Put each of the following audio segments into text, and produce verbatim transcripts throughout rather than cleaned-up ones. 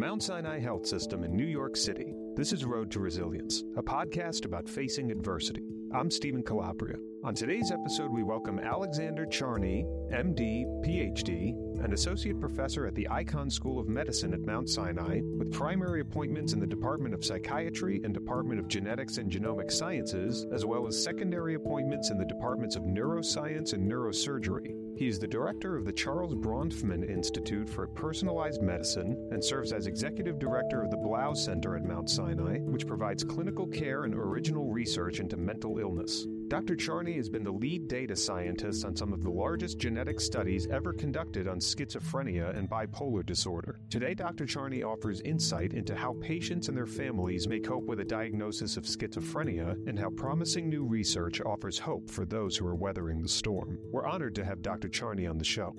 Mount Sinai Health System in New York City. This is Road to Resilience, a podcast about facing adversity. I'm Stephen Calapria. On today's episode, we welcome Alexander Charney, M D, P H D, an associate professor at the Icahn School of Medicine at Mount Sinai, with primary appointments in the Department of Psychiatry and Department of Genetics and Genomic Sciences, as well as secondary appointments in the Departments of Neuroscience and Neurosurgery. He is the director of the Charles Bronfman Institute for Personalized Medicine and serves as executive director of the Blau Center at Mount Sinai, which provides clinical care and original research into mental illness. Doctor Charney has been the lead data scientist on some of the largest genetic studies ever conducted on schizophrenia and bipolar disorder. Today, Doctor Charney offers insight into how patients and their families may cope with a diagnosis of schizophrenia and how promising new research offers hope for those who are weathering the storm. We're honored to have Doctor Charney on the show.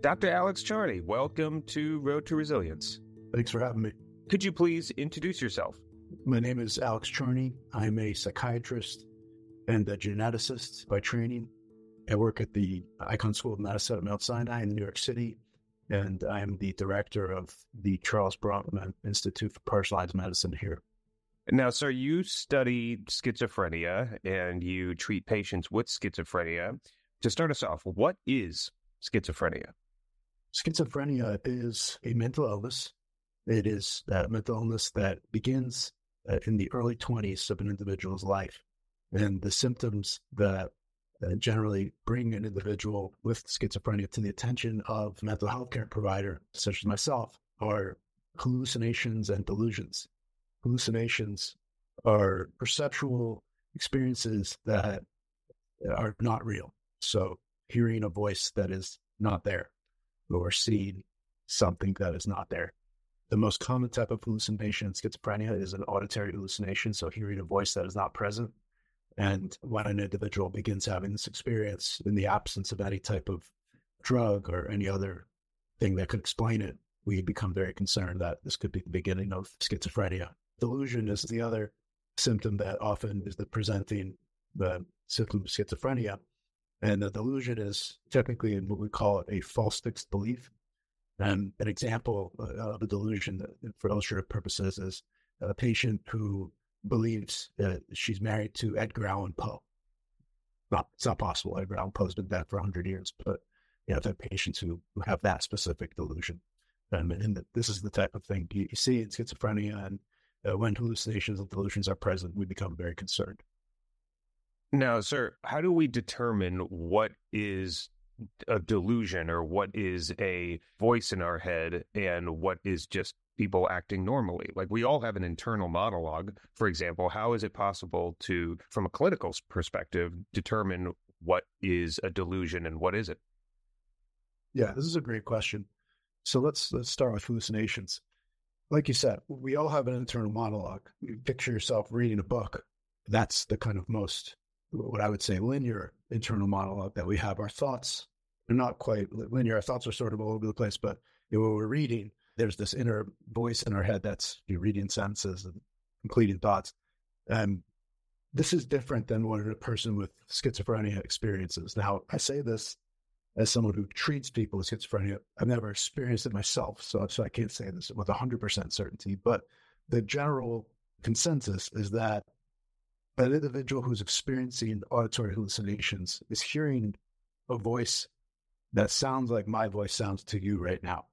Doctor Alex Charney, welcome to Road to Resilience. Thanks for having me. Could you please introduce yourself? My name is Alex Charney. I'm a psychiatrist and a geneticist by training. I work at the Icahn School of Medicine at Mount Sinai in New York City, and I am the director of the Charles Bronfman Institute for Personalized Medicine here. Now, sir, you study schizophrenia and you treat patients with schizophrenia. To start us off, what is schizophrenia? Schizophrenia is a mental illness. It is that mental illness that begins uh, in the early twenties of an individual's life. And the symptoms that uh, generally bring an individual with schizophrenia to the attention of a mental health care provider, such as myself, are hallucinations and delusions. Hallucinations are perceptual experiences that are not real. So hearing a voice that is not there or seeing something that is not there. The most common type of hallucination in schizophrenia is an auditory hallucination, so hearing a voice that is not present. And when an individual begins having this experience in the absence of any type of drug or any other thing that could explain it, we become very concerned that this could be the beginning of schizophrenia. Delusion is the other symptom that often is the presenting the symptom of schizophrenia. And the delusion is typically what we call a false fixed belief. And an example of a delusion for illustrative purposes is a patient who believes that she's married to Edgar Allan Poe. Well, it's not possible. Edgar Allan Poe's been dead for one hundred years, but you know, there are patients who, who have that specific delusion. Um, and the, this is the type of thing you, you see in schizophrenia, and uh, when hallucinations and delusions are present, we become very concerned. Now, sir, how do we determine what is a delusion or what is a voice in our head and what is just people acting normally? Like, we all have an internal monologue, for example. How is it possible to, from a clinical perspective, determine what is a delusion and what isn't? Yeah, this is a great question. So let's let's start with hallucinations. Like you said, we all have an internal monologue. You picture yourself reading a book. That's the kind of most, what I would say, linear internal monologue that we have. Our thoughts are not quite linear. Our thoughts are sort of all over the place, but when we're reading, there's this inner voice in our head that's you're reading sentences and completing thoughts. Um, this is different than what a person with schizophrenia experiences. Now, I say this as someone who treats people with schizophrenia. I've never experienced it myself, so, so I can't say this with one hundred percent certainty. But the general consensus is that an individual who's experiencing auditory hallucinations is hearing a voice that sounds like my voice sounds to you right now.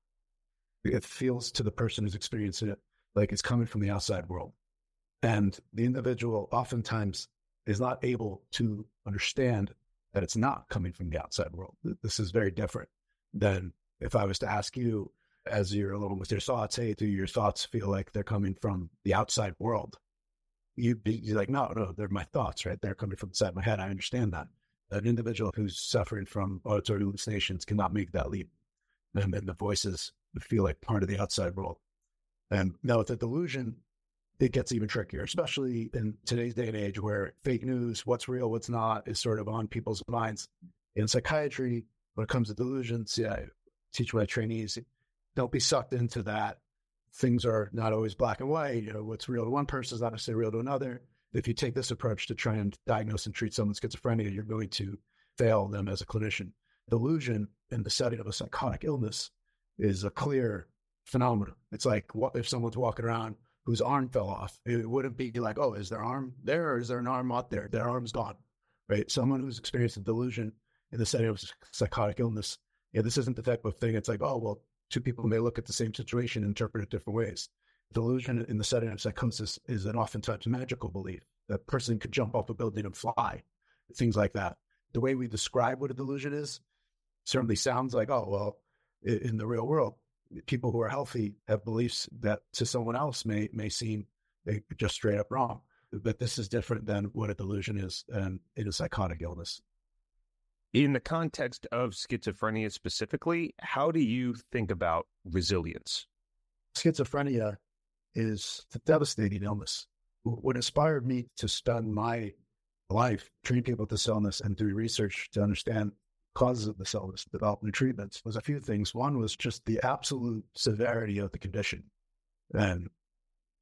It feels to the person who's experiencing it like it's coming from the outside world. And the individual oftentimes is not able to understand that it's not coming from the outside world. This is very different than if I was to ask you as you're alone with your thoughts, hey, do your thoughts feel like they're coming from the outside world? You'd be you're like, no, no, they're my thoughts, right? They're coming from inside my head. I understand that. An individual who's suffering from auditory hallucinations cannot make that leap. And, and the voices feel like part of the outside world. And now with a delusion, it gets even trickier, especially in today's day and age where fake news, what's real, what's not, is sort of on people's minds. In psychiatry, when it comes to delusions, yeah, I teach my trainees, don't be sucked into that. Things are not always black and white. You know, what's real to one person is not necessarily real to another. If you take this approach to try and diagnose and treat someone with schizophrenia, you're going to fail them as a clinician. Delusion in the setting of a psychotic illness is a clear phenomenon. It's like, what if someone's walking around whose arm fell off? It wouldn't be like, oh, is their arm there or is there an arm out there? Their arm's gone, right? Someone who's experienced a delusion in the setting of psychotic illness, yeah, this isn't the type of thing. It's like, oh, well, two people may look at the same situation and interpret it different ways. Delusion in the setting of psychosis is an oftentimes magical belief. That person could jump off a building and fly, things like that. The way we describe what a delusion is certainly sounds like, oh, well, in the real world, people who are healthy have beliefs that to someone else may may seem they just straight up wrong. But this is different than what a delusion is, and it is psychotic illness. In the context of schizophrenia specifically, how do you think about resilience? Schizophrenia is a devastating illness. What inspired me to spend my life treating people with this illness and doing research to understand causes of this illness, develop new treatments, was a few things. One was just the absolute severity of the condition, and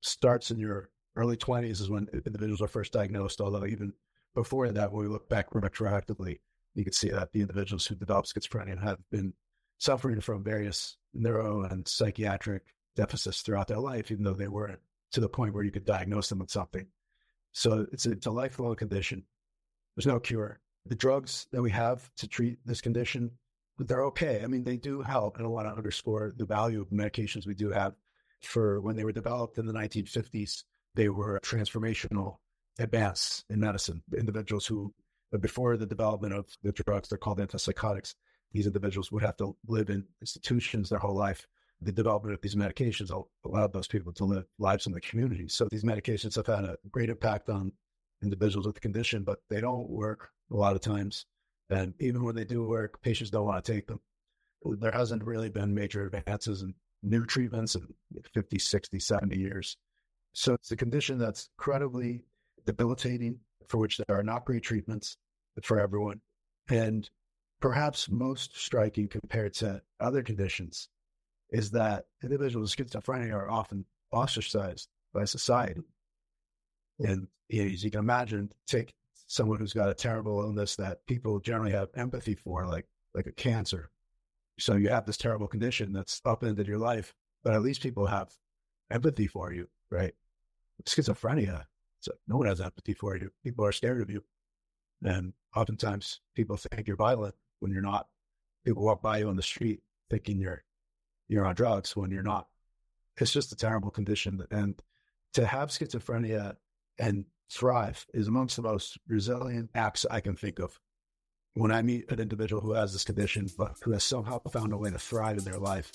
starts in your early twenties is when individuals are first diagnosed, although even before that, when we look back retroactively, you can see that the individuals who develop schizophrenia have been suffering from various neuro and psychiatric deficits throughout their life, even though they weren't to the point where you could diagnose them with something. So it's a, it's a lifelong condition. There's no cure. The drugs that we have to treat this condition, they're okay. I mean, they do help. And I want to underscore the value of medications we do have. For when they were developed in the nineteen fifties, they were a transformational advance in medicine. Individuals who, before the development of the drugs, they're called antipsychotics. These individuals would have to live in institutions their whole life. The development of these medications allowed those people to live lives in the community. So these medications have had a great impact on individuals with the condition, but they don't work a lot of times. And even when they do work, patients don't want to take them. There hasn't really been major advances in new treatments in fifty, sixty, seventy years. So it's a condition that's incredibly debilitating, for which there are not great treatments for everyone. And perhaps most striking compared to other conditions is that individuals with schizophrenia are often ostracized by society. And you know, as you can imagine, take someone who's got a terrible illness that people generally have empathy for, like like a cancer. So you have this terrible condition that's upended your life, but at least people have empathy for you, right? Schizophrenia, so no one has empathy for you. People are scared of you. And oftentimes people think you're violent when you're not. People walk by you on the street thinking you're you're on drugs when you're not. It's just a terrible condition. And to have schizophrenia and thrive is amongst the most resilient acts I can think of. When I meet an individual who has this condition, but who has somehow found a way to thrive in their life,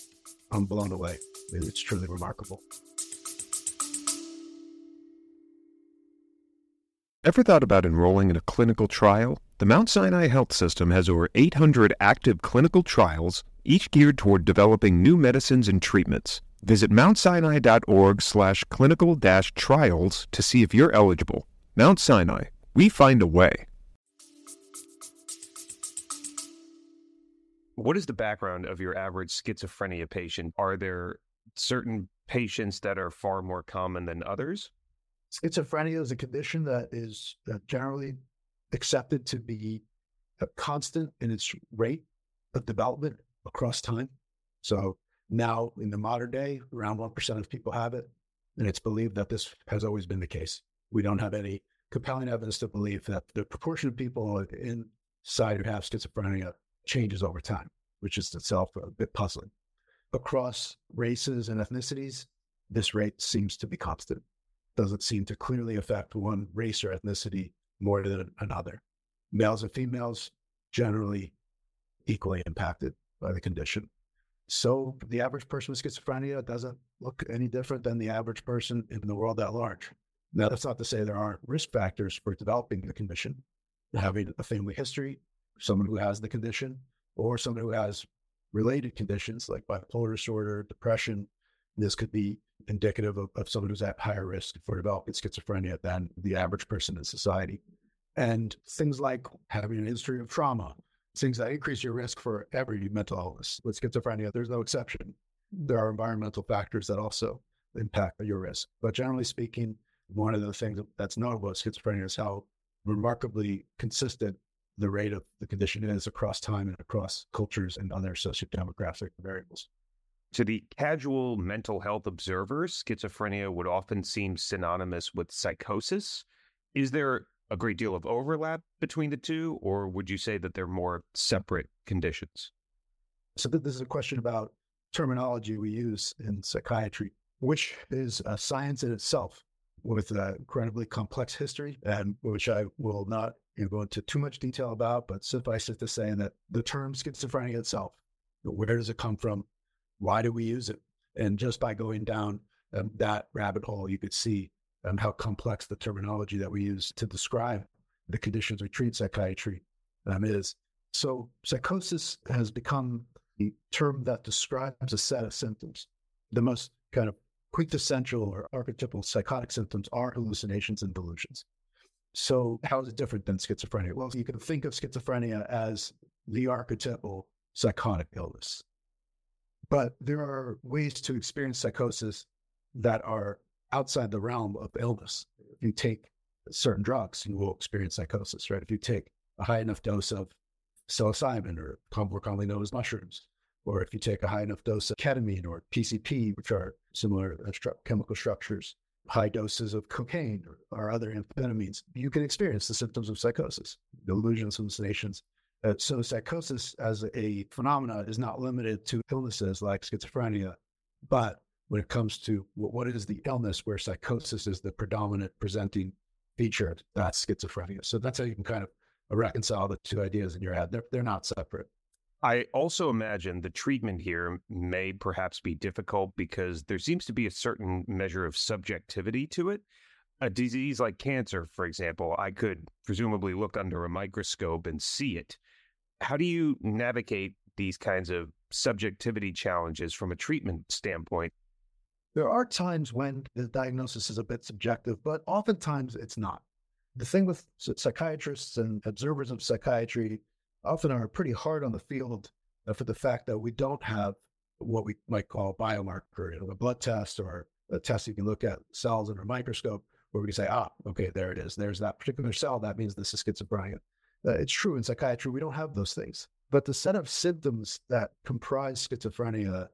I'm blown away. It's truly remarkable. Ever thought about enrolling in a clinical trial? The Mount Sinai Health System has over eight hundred active clinical trials, each geared toward developing new medicines and treatments. Visit mountsinai.org slash clinical dash trials to see if you're eligible. Mount Sinai, we find a way. What is the background of your average schizophrenia patient? Are there certain patients that are far more common than others? Schizophrenia is a condition that is generally accepted to be a constant in its rate of development across time. So now in the modern day, around one percent of people have it, and it's believed that this has always been the case. We don't have any compelling evidence to believe that the proportion of people inside who have schizophrenia changes over time, which is itself a bit puzzling. Across races and ethnicities, this rate seems to be constant. Doesn't seem to clearly affect one race or ethnicity more than another. Males and females generally equally impacted by the condition. So the average person with schizophrenia doesn't look any different than the average person in the world at large. Now, that's not to say there aren't risk factors for developing the condition. Having a family history, someone who has the condition, or someone who has related conditions like bipolar disorder, depression, this could be indicative of, of someone who's at higher risk for developing schizophrenia than the average person in society. And things like having an history of trauma, things that increase your risk for every mental illness. With schizophrenia, there's no exception. There are environmental factors that also impact your risk. But generally speaking, one of the things that's notable with schizophrenia is how remarkably consistent the rate of the condition is across time and across cultures and other sociodemographic variables. To the casual mental health observer, schizophrenia would often seem synonymous with psychosis. Is there a great deal of overlap between the two, or would you say that they're more separate conditions? So this is a question about terminology we use in psychiatry, which is a science in itself with an incredibly complex history, and which I will not you know, go into too much detail about, but suffice it to say that the term schizophrenia itself, where does it come from? Why do we use it? And just by going down um, that rabbit hole, you could see um, how complex the terminology that we use to describe the conditions we treat psychiatry um, is. So psychosis has become the term that describes a set of symptoms. The most kind of quintessential or archetypal psychotic symptoms are hallucinations and delusions. So how is it different than schizophrenia? Well, you can think of schizophrenia as the archetypal psychotic illness. But there are ways to experience psychosis that are outside the realm of illness. If you take certain drugs, you will experience psychosis, right? If you take a high enough dose of psilocybin, or more commonly known as mushrooms, or if you take a high enough dose of ketamine or P C P, which are similar chemical structures, high doses of cocaine or other amphetamines, you can experience the symptoms of psychosis, delusions, hallucinations. Uh, so psychosis as a phenomena is not limited to illnesses like schizophrenia, but when it comes to what is the illness where psychosis is the predominant presenting feature, that's schizophrenia. So that's how you can kind of reconcile the two ideas in your head. They're, they're not separate. I also imagine the treatment here may perhaps be difficult because there seems to be a certain measure of subjectivity to it. A disease like cancer, for example, I could presumably look under a microscope and see it. How do you navigate these kinds of subjectivity challenges from a treatment standpoint? There are times when the diagnosis is a bit subjective, but oftentimes it's not. The thing with psychiatrists and observers of psychiatry often are pretty hard on the field for the fact that we don't have what we might call a biomarker, you know, a blood test or a test you can look at cells under a microscope where we can say, ah, okay, there it is. There's that particular cell. That means this is schizophrenia. Uh, it's true in psychiatry, we don't have those things. But the set of symptoms that comprise schizophrenia,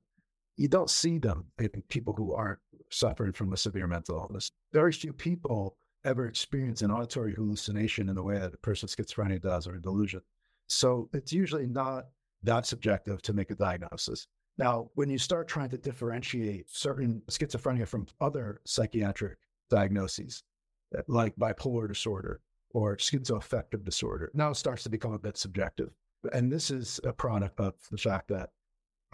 you don't see them in people who aren't suffering from a severe mental illness. Very few people ever experience an auditory hallucination in the way that a person with schizophrenia does, or a delusion. So it's usually not that subjective to make a diagnosis. Now, when you start trying to differentiate certain schizophrenia from other psychiatric diagnoses, like bipolar disorder or schizoaffective disorder, now it starts to become a bit subjective. And this is a product of the fact that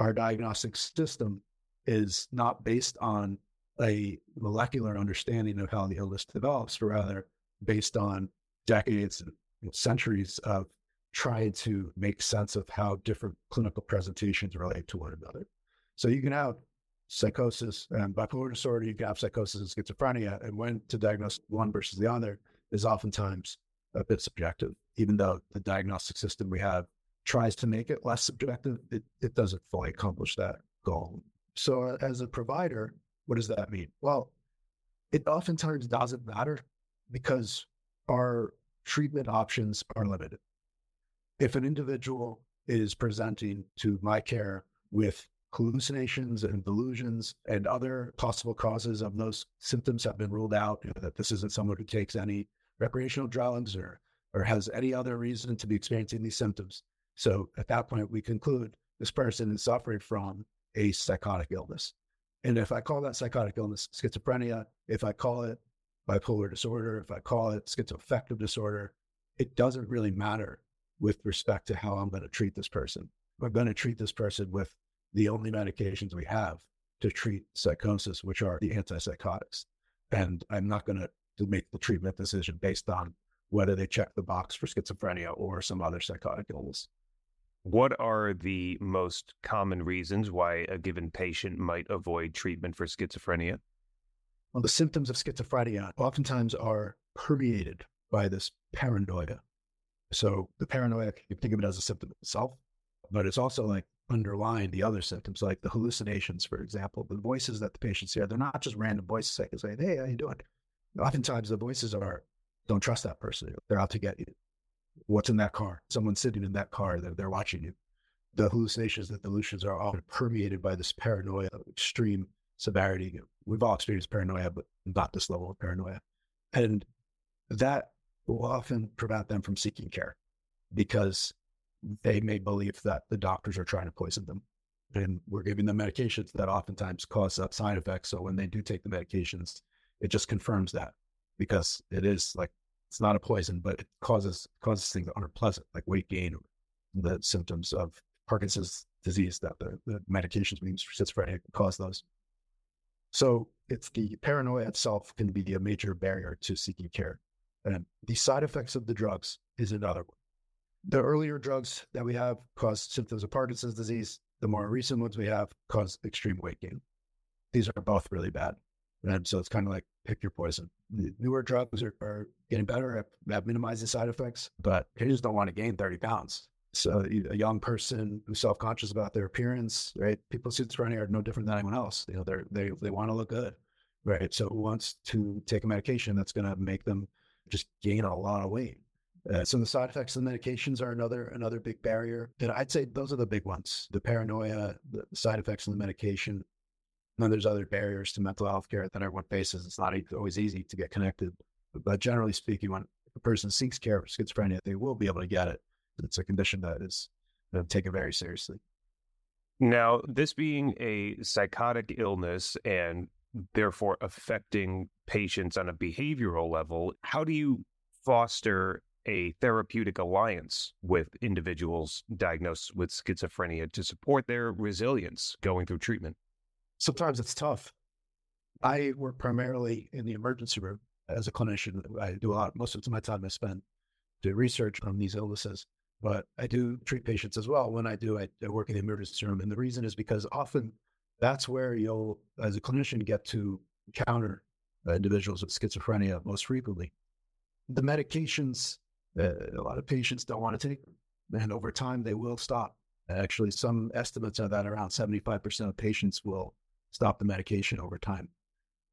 our diagnostic system is not based on a molecular understanding of how the illness develops, but rather based on decades and centuries of trying to make sense of how different clinical presentations relate to one another. So you can have psychosis and bipolar disorder, you can have psychosis and schizophrenia, and when to diagnose one versus the other is oftentimes a bit subjective. Even though the diagnostic system we have tries to make it less subjective, it, it doesn't fully accomplish that goal. So as a provider, what does that mean? Well, it oftentimes doesn't matter because our treatment options are limited. If an individual is presenting to my care with hallucinations and delusions and other possible causes of those symptoms have been ruled out, you know, that this isn't someone who takes any recreational drugs or or has any other reason to be experiencing these symptoms. So at that point, we conclude this person is suffering from a psychotic illness. And if I call that psychotic illness schizophrenia, if I call it bipolar disorder, if I call it schizoaffective disorder, it doesn't really matter with respect to how I'm going to treat this person. I'm going to treat this person with the only medications we have to treat psychosis, which are the antipsychotics. And I'm not going to make the treatment decision based on whether they check the box for schizophrenia or some other psychotic illness. What are the most common reasons why a given patient might avoid treatment for schizophrenia? Well, the symptoms of schizophrenia oftentimes are permeated by this paranoia. So the paranoia, you think of it as a symptom itself, but it's also like underlying the other symptoms, like the hallucinations, for example. The voices that the patients hear, they're not just random voices that can say, hey, how you doing? Oftentimes the voices are, don't trust that person. They're out to get you. What's in that car? Someone's sitting in that car. They're, they're watching you. the hallucinations and delusions are often permeated by this paranoia of extreme severity. We've all experienced paranoia, but not this level of paranoia. And that will often prevent them from seeking care because they may believe that the doctors are trying to poison them. And we're giving them medications that oftentimes cause side effects. So when they do take the medications, it just confirms that, because it is like, it's not a poison, but it causes causes things that are unpleasant, like weight gain, the symptoms of Parkinson's disease that the, the medications we use for schizophrenia cause those. So it's the paranoia itself can be a major barrier to seeking care. And the side effects of the drugs is another one. The earlier drugs that we have cause symptoms of Parkinson's disease. The more recent ones we have cause extreme weight gain. These are both really bad. And so it's kind of like pick your poison. The newer drugs are, are getting better at, at minimizing side effects, but you just don't want to gain thirty pounds. So a young person who's self-conscious about their appearance, right? People with schizophrenia are no different than anyone else. You know, they're, they they want to look good, right? So who wants to take a medication that's going to make them just gain a lot of weight? Uh, so the side effects of the medications are another another big barrier. And I'd say those are the big ones: the paranoia, the side effects of the medication. And then there's other barriers to mental health care that everyone faces. It's not always easy to get connected, but generally speaking, when a person seeks care for schizophrenia, they will be able to get it. It's a condition that is taken very seriously. Now, this being a psychotic illness and therefore affecting patients on a behavioral level, how do you foster a therapeutic alliance with individuals diagnosed with schizophrenia to support their resilience going through treatment? Sometimes it's tough. I work primarily in the emergency room as a clinician. I do a lot. Most of my time I spend doing research on these illnesses, but I do treat patients as well. When I do, I, I work in the emergency room. And the reason is because often that's where you'll, as a clinician, get to encounter individuals with schizophrenia most frequently. The medications, uh, a lot of patients don't want to take them, and over time they will stop. Actually, some estimates are that around seventy-five percent of patients will stop the medication over time,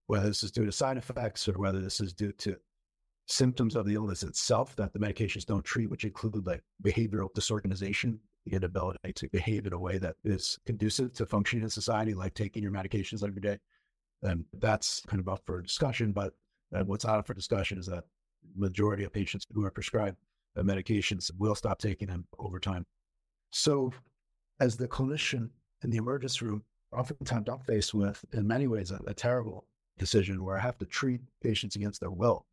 whether this is due to side effects or whether this is due to symptoms of the illness itself that the medications don't treat, which include like behavioral disorganization, the inability to behave in a way that is conducive to functioning in society, like taking your medications every day. And that's kind of up for discussion. But uh, what's not up for discussion is that the majority of patients who are prescribed uh, medications will stop taking them over time. So as the clinician in the emergency room, oftentimes I'm faced with, in many ways, a, a terrible decision where I have to treat patients against their will,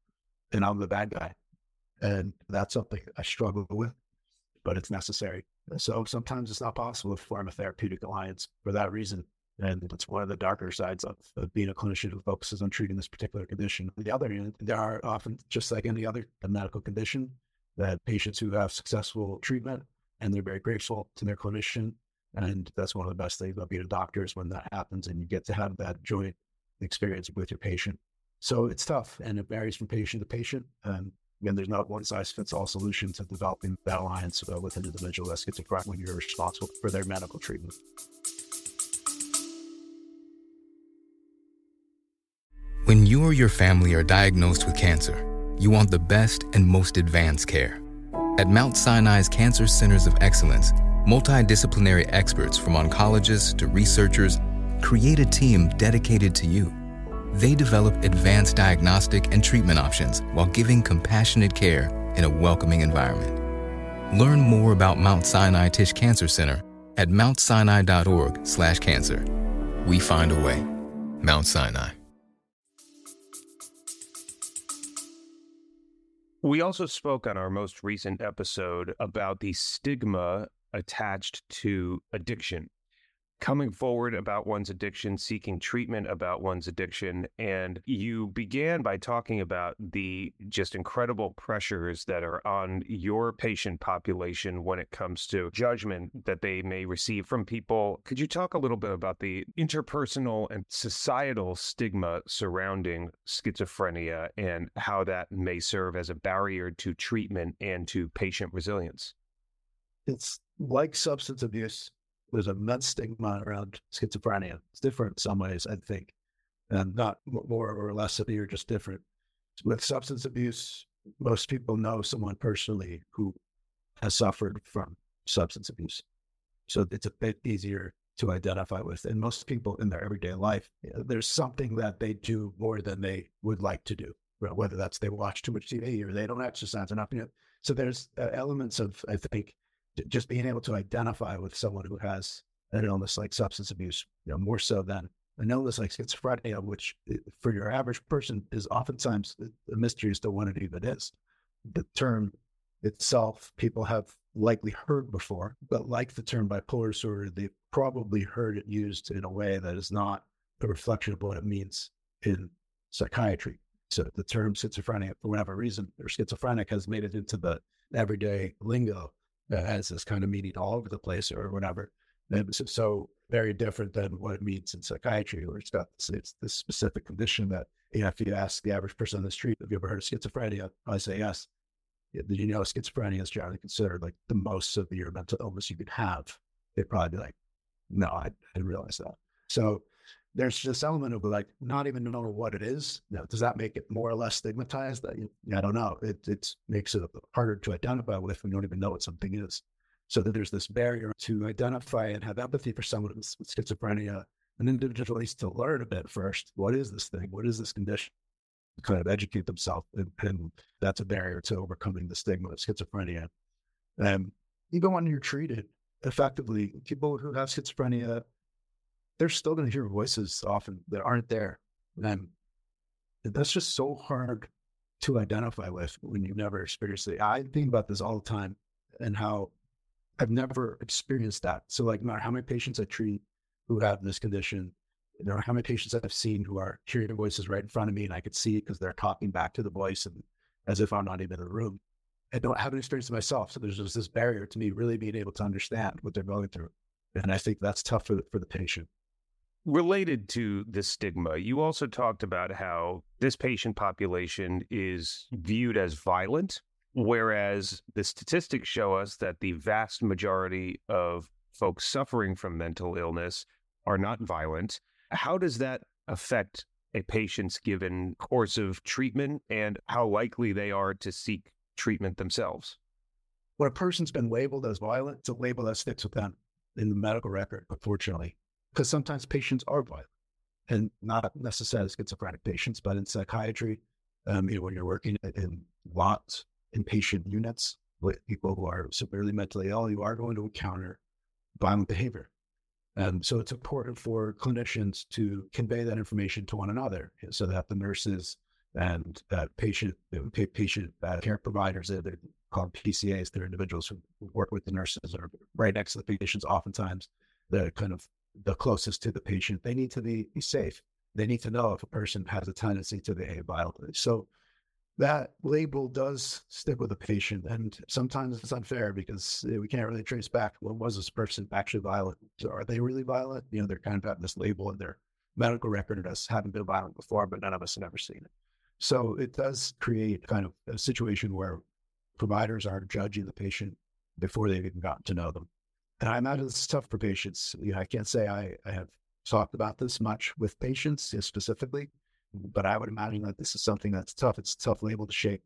and I'm the bad guy. And that's something I struggle with, but it's necessary. So sometimes it's not possible to form a therapeutic alliance for that reason. And it's one of the darker sides of, of being a clinician who focuses on treating this particular condition. On the other hand, there are often, just like any other medical condition, that patients who have successful treatment and they're very grateful to their clinician. And that's one of the best things about being a doctor is when that happens and you get to have that joint experience with your patient. So it's tough, and it varies from patient to patient. And again, there's not one size fits all solution to developing that alliance with an individual that's schizophrenic when you're responsible for their medical treatment. When you or your family are diagnosed with cancer, you want the best and most advanced care. At Mount Sinai's Cancer Centers of Excellence, multidisciplinary experts from oncologists to researchers create a team dedicated to you. They develop advanced diagnostic and treatment options while giving compassionate care in a welcoming environment. Learn more about Mount Sinai Tisch Cancer Center at mount sinai dot org slash cancer. We find a way. Mount Sinai. We also spoke on our most recent episode about the stigma attached to addiction. Coming forward about one's addiction, seeking treatment about one's addiction. And you began by talking about the just incredible pressures that are on your patient population when it comes to judgment that they may receive from people. Could you talk a little bit about the interpersonal and societal stigma surrounding schizophrenia and how that may serve as a barrier to treatment and to patient resilience? It's like substance abuse. There's immense stigma around schizophrenia. It's different in some ways, I think, and not more or less severe, just different. With substance abuse, most people know someone personally who has suffered from substance abuse. So it's a bit easier to identify with. And most people in their everyday life, you know, there's something that they do more than they would like to do, whether that's they watch too much T V or they don't exercise enough. You know? So there's uh, elements of, I think, just being able to identify with someone who has an illness like substance abuse, you know, more so than an illness like schizophrenia, which for your average person is oftentimes a mystery as to what it even is. The term itself, people have likely heard before, but like the term bipolar disorder, they probably heard it used in a way that is not a reflection of what it means in psychiatry. So the term schizophrenia, for whatever reason, or schizophrenic has made it into the everyday lingo as this kind of meaning all over the place or whatever. And so, so very different than what it means in psychiatry, where it's got this, it's this specific condition that, you know, if you ask the average person on the street, have you ever heard of schizophrenia? I say yes. Did you know schizophrenia is generally considered like the most severe mental illness you could have? They'd probably be like, no, I didn't realize that. So there's this element of like not even knowing what it is. Now, does that make it more or less stigmatized? I don't know. It it makes it harder to identify with when you don't even know what something is. So that there's this barrier to identify and have empathy for someone with schizophrenia, and individually to learn a bit first, what is this thing? What is this condition? Kind of educate themselves, and, and that's a barrier to overcoming the stigma of schizophrenia. Um, even when you're treated effectively, people who have schizophrenia, they're still going to hear voices often that aren't there. And that's just so hard to identify with when you've never experienced it. I think about this all the time and how I've never experienced that. So like, no matter how many patients I treat who have this condition, there are how many patients I've seen who are hearing voices right in front of me, and I could see it because they're talking back to the voice and as if I'm not even in the room. I don't have an experience myself. So there's just this barrier to me really being able to understand what they're going through. And I think that's tough for the, for the patient. Related to this stigma, you also talked about how this patient population is viewed as violent, whereas the statistics show us that the vast majority of folks suffering from mental illness are not violent. How does that affect a patient's given course of treatment and how likely they are to seek treatment themselves? When a person's been labeled as violent, it's a label that sticks with them in the medical record, unfortunately, because sometimes patients are violent, and not necessarily schizophrenic patients, but in psychiatry, um, you know, when you're working in lots inpatient units with people who are severely mentally ill, you are going to encounter violent behavior. Um, so it's important for clinicians to convey that information to one another, so that the nurses and uh, patient patient uh, care providers, they're called P C As, they're individuals who work with the nurses or right next to the patients. Oftentimes, they're kind of the closest to the patient. They need to be safe. They need to know if a person has a tendency to behave violently. So that label does stick with the patient, and sometimes it's unfair because we can't really trace back, well, was this person actually violent? Are they really violent? You know, they're kind of having this label in their medical record as having been violent before, but none of us have ever seen it. So it does create kind of a situation where providers are judging the patient before they've even gotten to know them. And I imagine it's tough for patients. You know, I can't say I, I have talked about this much with patients specifically, but I would imagine that this is something that's tough. It's a tough label to shake.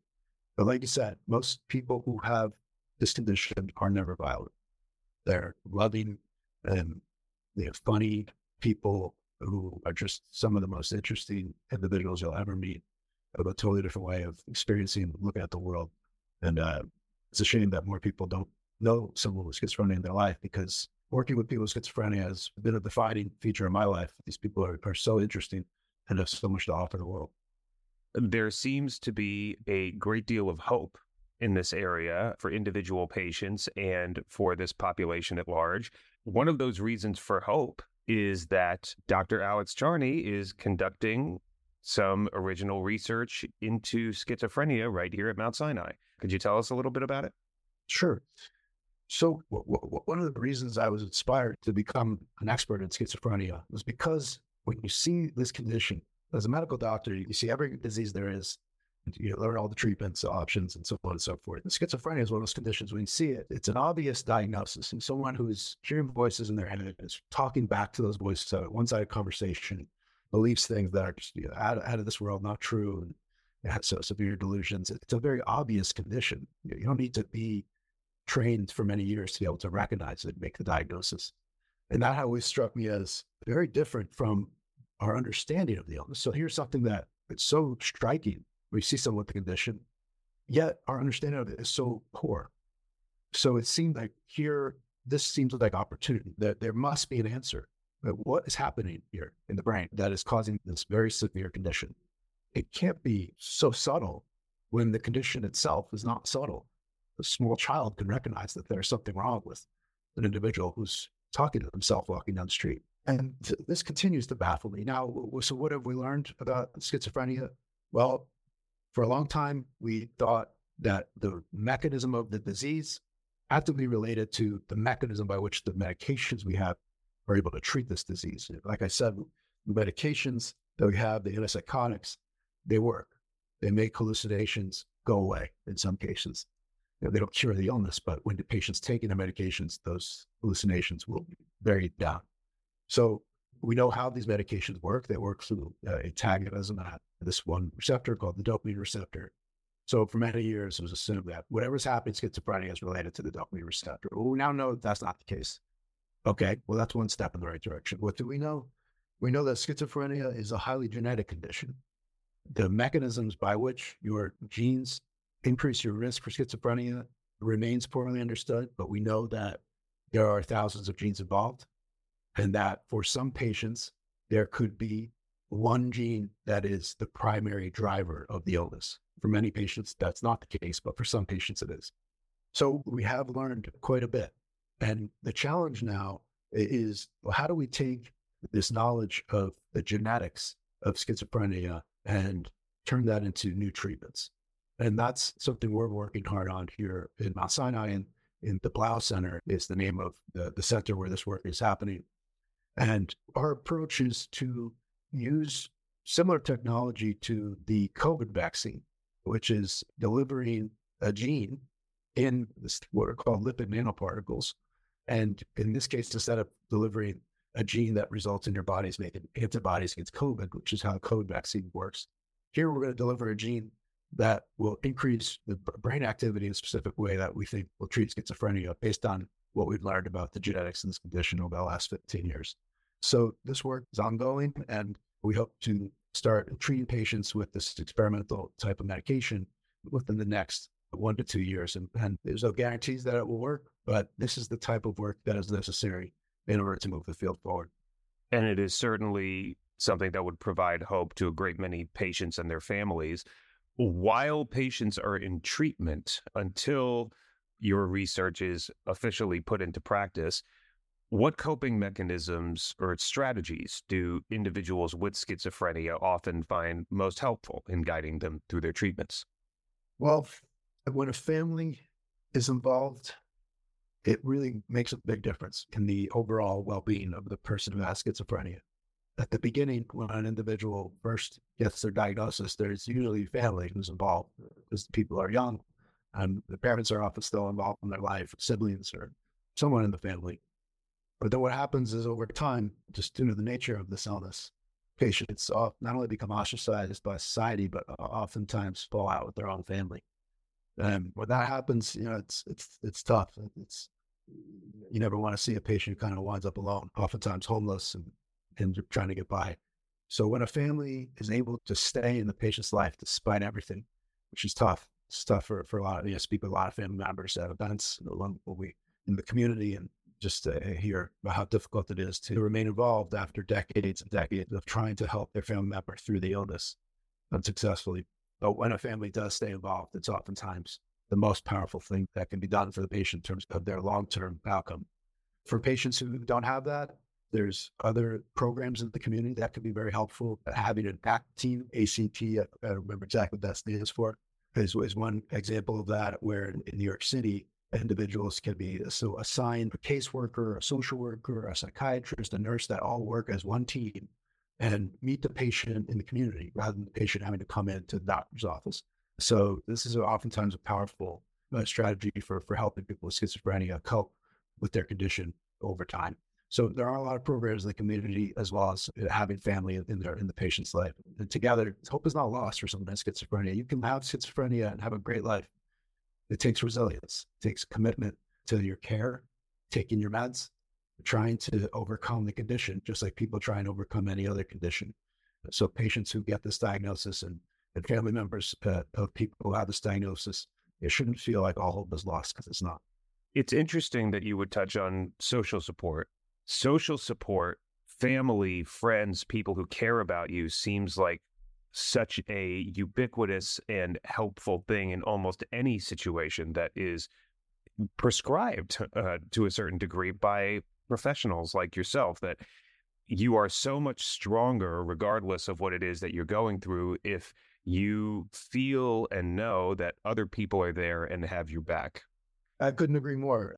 But like you said, most people who have this condition are never violent. They're loving and they have funny people who are just some of the most interesting individuals you'll ever meet. Have a totally different way of experiencing, looking at the world. And uh, it's a shame that more people don't know someone with schizophrenia in their life, because working with people with schizophrenia has been a defining feature of my life. These people are, are so interesting and have so much to offer the world. There seems to be a great deal of hope in this area for individual patients and for this population at large. One of those reasons for hope is that Doctor Alex Charney is conducting some original research into schizophrenia right here at Mount Sinai. Could you tell us a little bit about it? Sure. So w- w- one of the reasons I was inspired to become an expert in schizophrenia was because when you see this condition, as a medical doctor, you see every disease there is, you learn all the treatments, options, and so on and so forth. And schizophrenia is one of those conditions when you see it, it's an obvious diagnosis. And someone who is hearing voices in their head is talking back to those voices, so one-sided conversation, believes things that are just, you know, out, out of this world, not true, and has so severe delusions. It's a very obvious condition. You don't need to be trained for many years to be able to recognize it and make the diagnosis. And that always struck me as very different from our understanding of the illness. So here's something that it's so striking. We see someone with the condition, yet our understanding of it is so poor. So it seemed like here, this seems like opportunity, that there must be an answer. But what is happening here in the brain that is causing this very severe condition? It can't be so subtle when the condition itself is not subtle. A small child can recognize that there's something wrong with an individual who's talking to himself walking down the street. And this continues to baffle me. Now, so what have we learned about schizophrenia? Well, for a long time, we thought that the mechanism of the disease actively related to the mechanism by which the medications we have are able to treat this disease. Like I said, the medications that we have, the antipsychotics, they work. They make hallucinations go away in some cases. You know, they don't cure the illness, but when the patient's taking the medications, those hallucinations will be buried down. So we know how these medications work. They work through uh, antagonism at this one receptor called the dopamine receptor. So for many years, it was assumed that whatever's happening in schizophrenia is related to the dopamine receptor. Well, we now know that's not the case. Okay, well, that's one step in the right direction. What do we know? We know that schizophrenia is a highly genetic condition. The mechanisms by which your genes increase your risk for schizophrenia remains poorly understood, but we know that there are thousands of genes involved and that for some patients, there could be one gene that is the primary driver of the illness. For many patients, that's not the case, but for some patients it is. So we have learned quite a bit. And the challenge now is, well, how do we take this knowledge of the genetics of schizophrenia and turn that into new treatments? And that's something we're working hard on here in Mount Sinai, and in the Blau Center is the name of the, the center where this work is happening. And our approach is to use similar technology to the COVID vaccine, which is delivering a gene in this, what are called lipid nanoparticles. And in this case, instead of delivering a gene that results in your body's making antibodies against COVID, which is how COVID vaccine works, here we're going to deliver a gene that will increase the brain activity in a specific way that we think will treat schizophrenia based on what we've learned about the genetics in this condition over the last fifteen years. So this work is ongoing, and we hope to start treating patients with this experimental type of medication within the next one to two years. And, and there's no guarantees that it will work, but this is the type of work that is necessary in order to move the field forward. And it is certainly something that would provide hope to a great many patients and their families while patients are in treatment until your research is officially put into practice. What coping mechanisms or strategies do individuals with schizophrenia often find most helpful in guiding them through their treatments? Well, when a family is involved, it really makes a big difference in the overall well-being of the person who has schizophrenia. At the beginning, when an individual first gets their diagnosis, there's usually family who's involved because people are young and the parents are often still involved in their life, siblings or someone in the family. But then what happens is over time, just due to the nature of this illness, patients not only become ostracized by society, but oftentimes fall out with their own family. And when that happens, you know, it's, it's, it's tough. It's, you never want to see a patient who kind of winds up alone, oftentimes homeless and, and trying to get by. So when a family is able to stay in the patient's life, despite everything, which is tough, it's tough for, for a lot of, you know, speak with a lot of family members at events along we in the community and just uh, hear about how difficult it is to remain involved after decades and decades of trying to help their family member through the illness unsuccessfully. But when a family does stay involved, it's oftentimes the most powerful thing that can be done for the patient in terms of their long-term outcome. For patients who don't have that, there's other programs in the community that can be very helpful. Having an ACT team, A C T, I don't remember exactly what that stands for, is, is one example of that, where in New York City, individuals can be so assigned a caseworker, a social worker, a psychiatrist, a nurse that all work as one team and meet the patient in the community rather than the patient having to come into the doctor's office. So this is oftentimes a powerful uh, strategy for, for helping people with schizophrenia cope with their condition over time. So there are a lot of programs in the community as well as having family in their in the patient's life. And together, hope is not lost for someone with schizophrenia. You can have schizophrenia and have a great life. It takes resilience, it takes commitment to your care, taking your meds, trying to overcome the condition, just like people try and overcome any other condition. So patients who get this diagnosis and, and family members uh, of people who have this diagnosis, it shouldn't feel like all hope is lost, because it's not. It's interesting that you would touch on social support. Social support, family, friends, people who care about you seems like such a ubiquitous and helpful thing in almost any situation that is prescribed uh, to a certain degree by professionals like yourself, that you are so much stronger regardless of what it is that you're going through if you feel and know that other people are there and have your back. I couldn't agree more.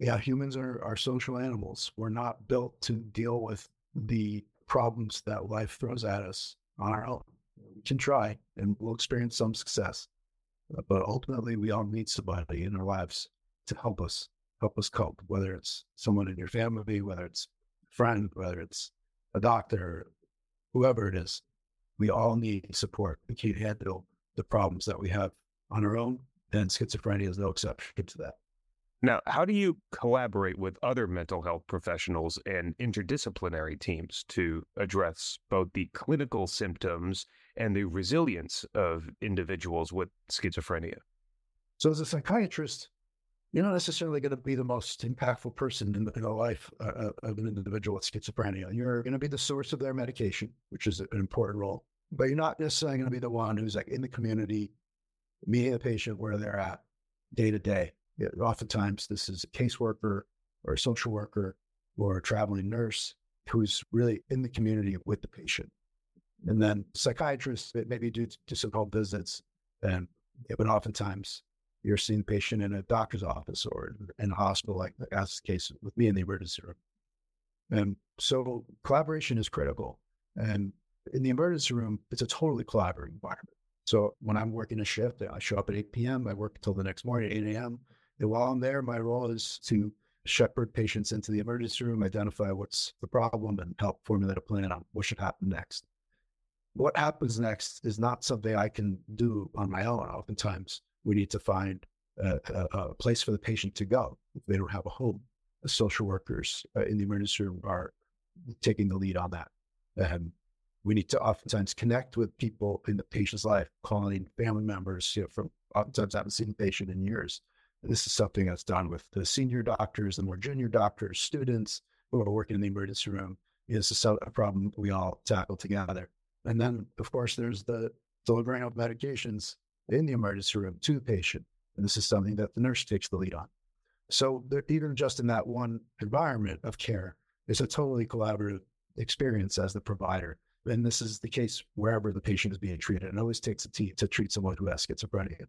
Yeah, humans are, are social animals. We're not built to deal with the problems that life throws at us on our own. We can try and we'll experience some success, but ultimately we all need somebody in our lives to help us, help us cope, whether it's someone in your family, whether it's a friend, whether it's a doctor, whoever it is. We all need support. We can't handle the problems that we have on our own, and schizophrenia is no exception to that. Now, how do you collaborate with other mental health professionals and interdisciplinary teams to address both the clinical symptoms and the resilience of individuals with schizophrenia? So as a psychiatrist, you're not necessarily going to be the most impactful person in the, in the life uh, of an individual with schizophrenia. You're going to be the source of their medication, which is an important role, but you're not necessarily going to be the one who's like in the community, meeting the patient where they're at day to day. Yeah, oftentimes, this is a caseworker or a social worker or a traveling nurse who's really in the community with the patient. And then psychiatrists, it may be due to so-called visits, and yeah, but oftentimes you're seeing the patient in a doctor's office or in a hospital, like that's the case with me in the emergency room. And so collaboration is critical. And in the emergency room, it's a totally collaborative environment. So when I'm working a shift, I show up at eight p.m., I work until the next morning at eight a.m., and while I'm there, my role is to shepherd patients into the emergency room, identify what's the problem, and help formulate a plan on what should happen next. What happens next is not something I can do on my own. Oftentimes, we need to find a, a, a place for the patient to go if they don't have a home. The social workers uh, in the emergency room are taking the lead on that. Um, we need to oftentimes connect with people in the patient's life, calling family members, you know, from oftentimes I haven't seen the patient in years. This is something that's done with the senior doctors, the more junior doctors, students who are working in the emergency room. This is a problem we all tackle together. And then, of course, there's the delivering of medications in the emergency room to the patient. And this is something that the nurse takes the lead on. So even just in that one environment of care, it's a totally collaborative experience as the provider. And this is the case wherever the patient is being treated. It always takes a team to treat someone who has schizophrenia.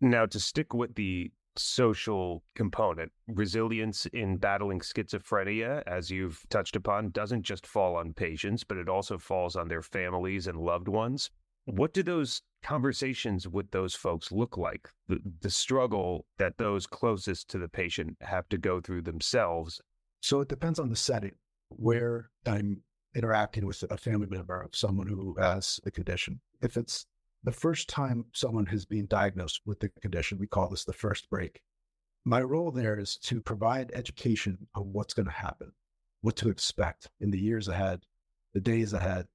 Now, to stick with the social component, resilience in battling schizophrenia, as you've touched upon, doesn't just fall on patients, but it also falls on their families and loved ones. What do those conversations with those folks look like? The, the struggle that those closest to the patient have to go through themselves? So it depends on the setting where I'm interacting with a family member of someone who has the condition. If it's the first time someone has been diagnosed with the condition, we call this the first break. My role there is to provide education on what's going to happen, what to expect in the years ahead, the days ahead,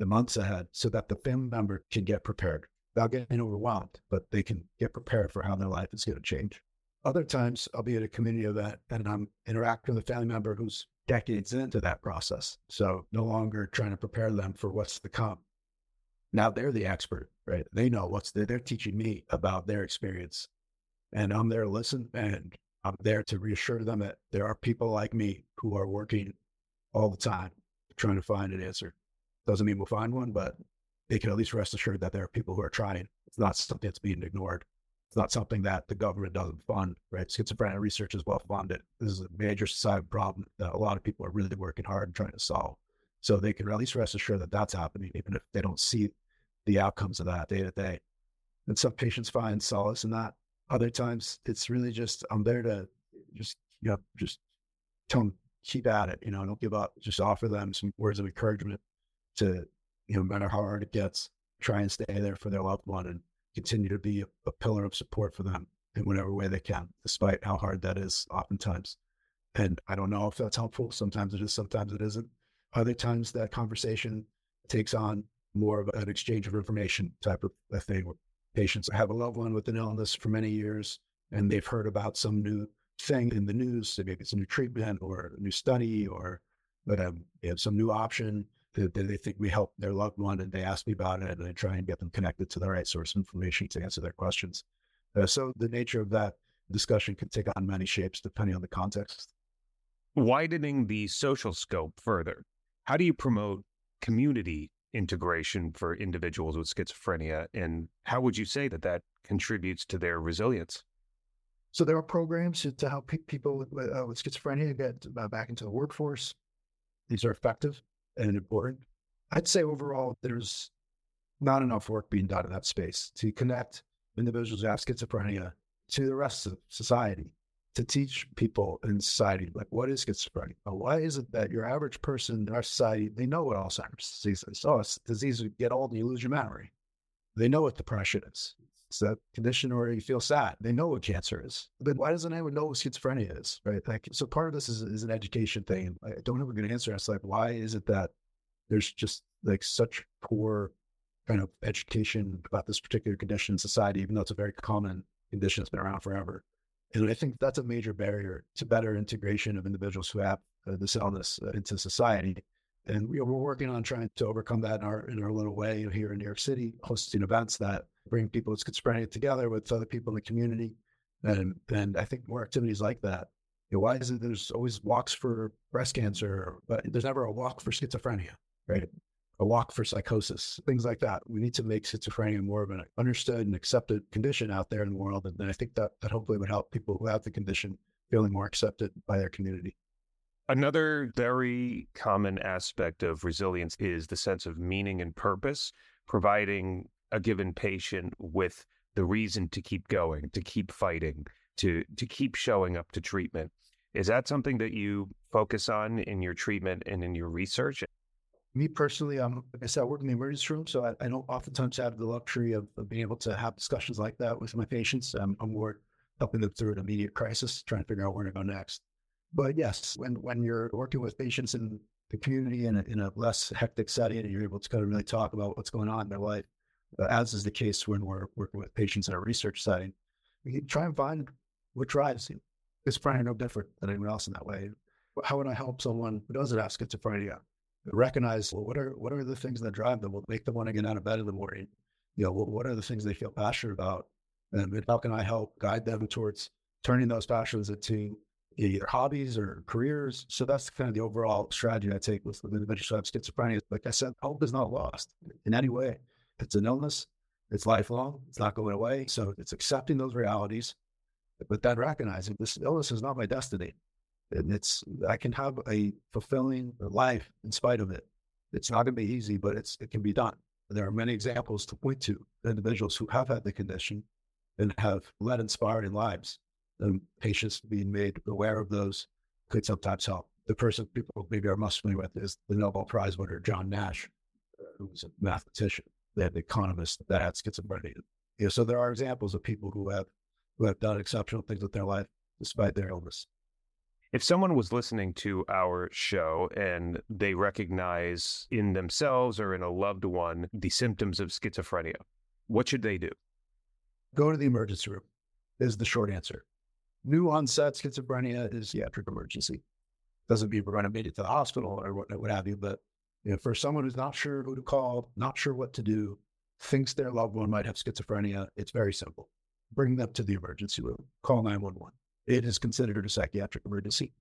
the months ahead, so that the family member can get prepared. They'll get overwhelmed, but they can get prepared for how their life is going to change. Other times, I'll be at a community event and I'm interacting with a family member who's decades into that process, so no longer trying to prepare them for what's to come. Now they're the expert, right? They know what's there. They're teaching me about their experience, and I'm there to listen, and I'm there to reassure them that there are people like me who are working all the time trying to find an answer. Doesn't mean we'll find one, but they can at least rest assured that there are people who are trying. It's not something that's being ignored. It's not something that the government doesn't fund, right? Schizophrenia research is well funded. This is a major societal problem that a lot of people are really working hard and trying to solve. So they can at least rest assured that that's happening, even if they don't see the outcomes of that day to day. And some patients find solace in that. Other times, it's really just, I'm there to just, you know, just tell them, keep at it, you know, don't give up. Just offer them some words of encouragement to, you know, no matter how hard it gets, try and stay there for their loved one and continue to be a, a pillar of support for them in whatever way they can, despite how hard that is oftentimes. And I don't know if that's helpful. Sometimes it is, sometimes it isn't. Other times that conversation takes on more of an exchange of information type of thing where patients have a loved one with an illness for many years and they've heard about some new thing in the news. So maybe it's a new treatment or a new study or um, they have some new option that they think we help their loved one, and they ask me about it and I try and get them connected to the right source of information to answer their questions. Uh, so the nature of that discussion can take on many shapes depending on the context. Widening the social scope further, how do you promote community integration for individuals with schizophrenia, and how would you say that that contributes to their resilience? So there are programs to help pe- people with, uh, with schizophrenia get uh, back into the workforce. These are effective and important. I'd say overall, there's not enough work being done in that space to connect individuals who have schizophrenia to the rest of society, to teach people in society, like, what is schizophrenia? Why is it that your average person in our society, they know what Alzheimer's disease is? Oh, it's a disease you get old and you lose your memory. They know what depression is. It's that condition where you feel sad. They know what cancer is. But why doesn't anyone know what schizophrenia is, right? Like, so part of this is, is an education thing. I don't have a good answer. It's like, why is it that there's just like such poor kind of education about this particular condition in society, even though it's a very common condition that's been around forever? And I think that's a major barrier to better integration of individuals who have uh, this illness uh, into society. And we, we're working on trying to overcome that in our in our little way here in New York City, hosting events that bring people with schizophrenia together with other people in the community. And, and I think more activities like that. You know, why is it there's always walks for breast cancer, but there's never a walk for schizophrenia, right? A walk for psychosis, things like that. We need to make schizophrenia more of an understood and accepted condition out there in the world. And I think that, that hopefully would help people who have the condition feeling more accepted by their community. Another very common aspect of resilience is the sense of meaning and purpose, providing a given patient with the reason to keep going, to keep fighting, to, to keep showing up to treatment. Is that something that you focus on in your treatment and in your research? Me personally, um, like I said, I work in the emergency room, so I, I don't oftentimes have the luxury of, of being able to have discussions like that with my patients. I'm, I'm more helping them through an immediate crisis, trying to figure out where to go next. But yes, when when you're working with patients in the community in a, in a less hectic setting, and you're able to kind of really talk about what's going on in their life, uh, as is the case when we're working with patients in a research setting, we can try and find what drives you. It's probably no different than anyone else in that way. How would I help someone who doesn't have schizophrenia? Recognize, well, what are what are the things that drive them? Will make them want to get out of bed in the morning? You know, well, what are the things they feel passionate about? And how can I help guide them towards turning those passions into either hobbies or careers? So that's kind of the overall strategy I take with individuals who have schizophrenia. Like I said, hope is not lost in any way. It's an illness. It's lifelong. It's not going away. So it's accepting those realities, but then recognizing this illness is not my destiny. And it's, I can have a fulfilling life in spite of it. It's not going to be easy, but it's it can be done. There are many examples to point to, individuals who have had the condition and have led inspiring lives. And patients being made aware of those could sometimes help. The person people maybe are most familiar with is the Nobel Prize winner, John Nash, who was a mathematician, an economist that had schizophrenia. You know, so there are examples of people who have who have done exceptional things with their life despite their illness. If someone was listening to our show and they recognize in themselves or in a loved one the symptoms of schizophrenia, what should they do? Go to the emergency room is the short answer. New onset schizophrenia is a pediatric emergency. Doesn't mean we're going to make it to the hospital or what, what have you, but you know, for someone who's not sure who to call, not sure what to do, thinks their loved one might have schizophrenia, it's very simple. Bring them to the emergency room. Call nine one one. It is considered a psychiatric emergency.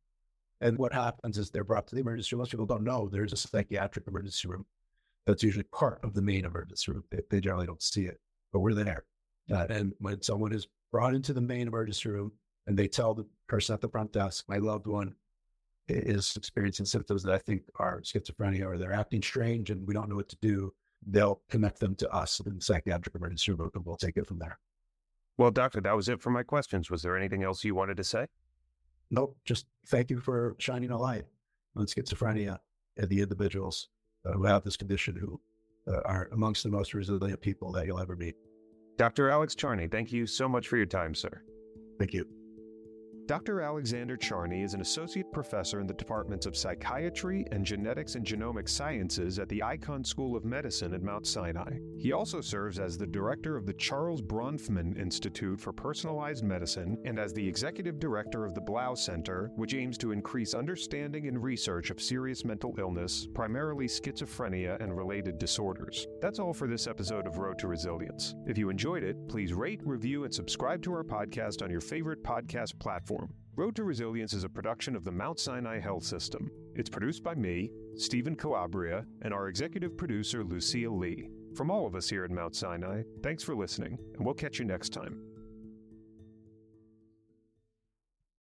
And what happens is they're brought to the emergency room. Most people don't know there's a psychiatric emergency room. That's usually part of the main emergency room. They, they generally don't see it, but we're there. Uh, and when someone is brought into the main emergency room and they tell the person at the front desk, my loved one is experiencing symptoms that I think are schizophrenia or they're acting strange and we don't know what to do, they'll connect them to us in the psychiatric emergency room and we'll take it from there. Well, doctor, that was it for my questions. Was there anything else you wanted to say? Nope. Just thank you for shining a light on schizophrenia and the individuals who have this condition who are amongst the most resilient people that you'll ever meet. Doctor Alex Charney, thank you so much for your time, sir. Thank you. Doctor Alexander Charney is an associate professor in the departments of psychiatry and genetics and genomic sciences at the Icahn School of Medicine at Mount Sinai. He also serves as the director of the Charles Bronfman Institute for Personalized Medicine and as the executive director of the Blau Center, which aims to increase understanding and research of serious mental illness, primarily schizophrenia and related disorders. That's all for this episode of Road to Resilience. If you enjoyed it, please rate, review, and subscribe to our podcast on your favorite podcast platform. Road to Resilience is a production of the Mount Sinai Health System. It's produced by me, Stephen Calapria, and our executive producer, Lucia Lee. From all of us here at Mount Sinai, thanks for listening, and we'll catch you next time.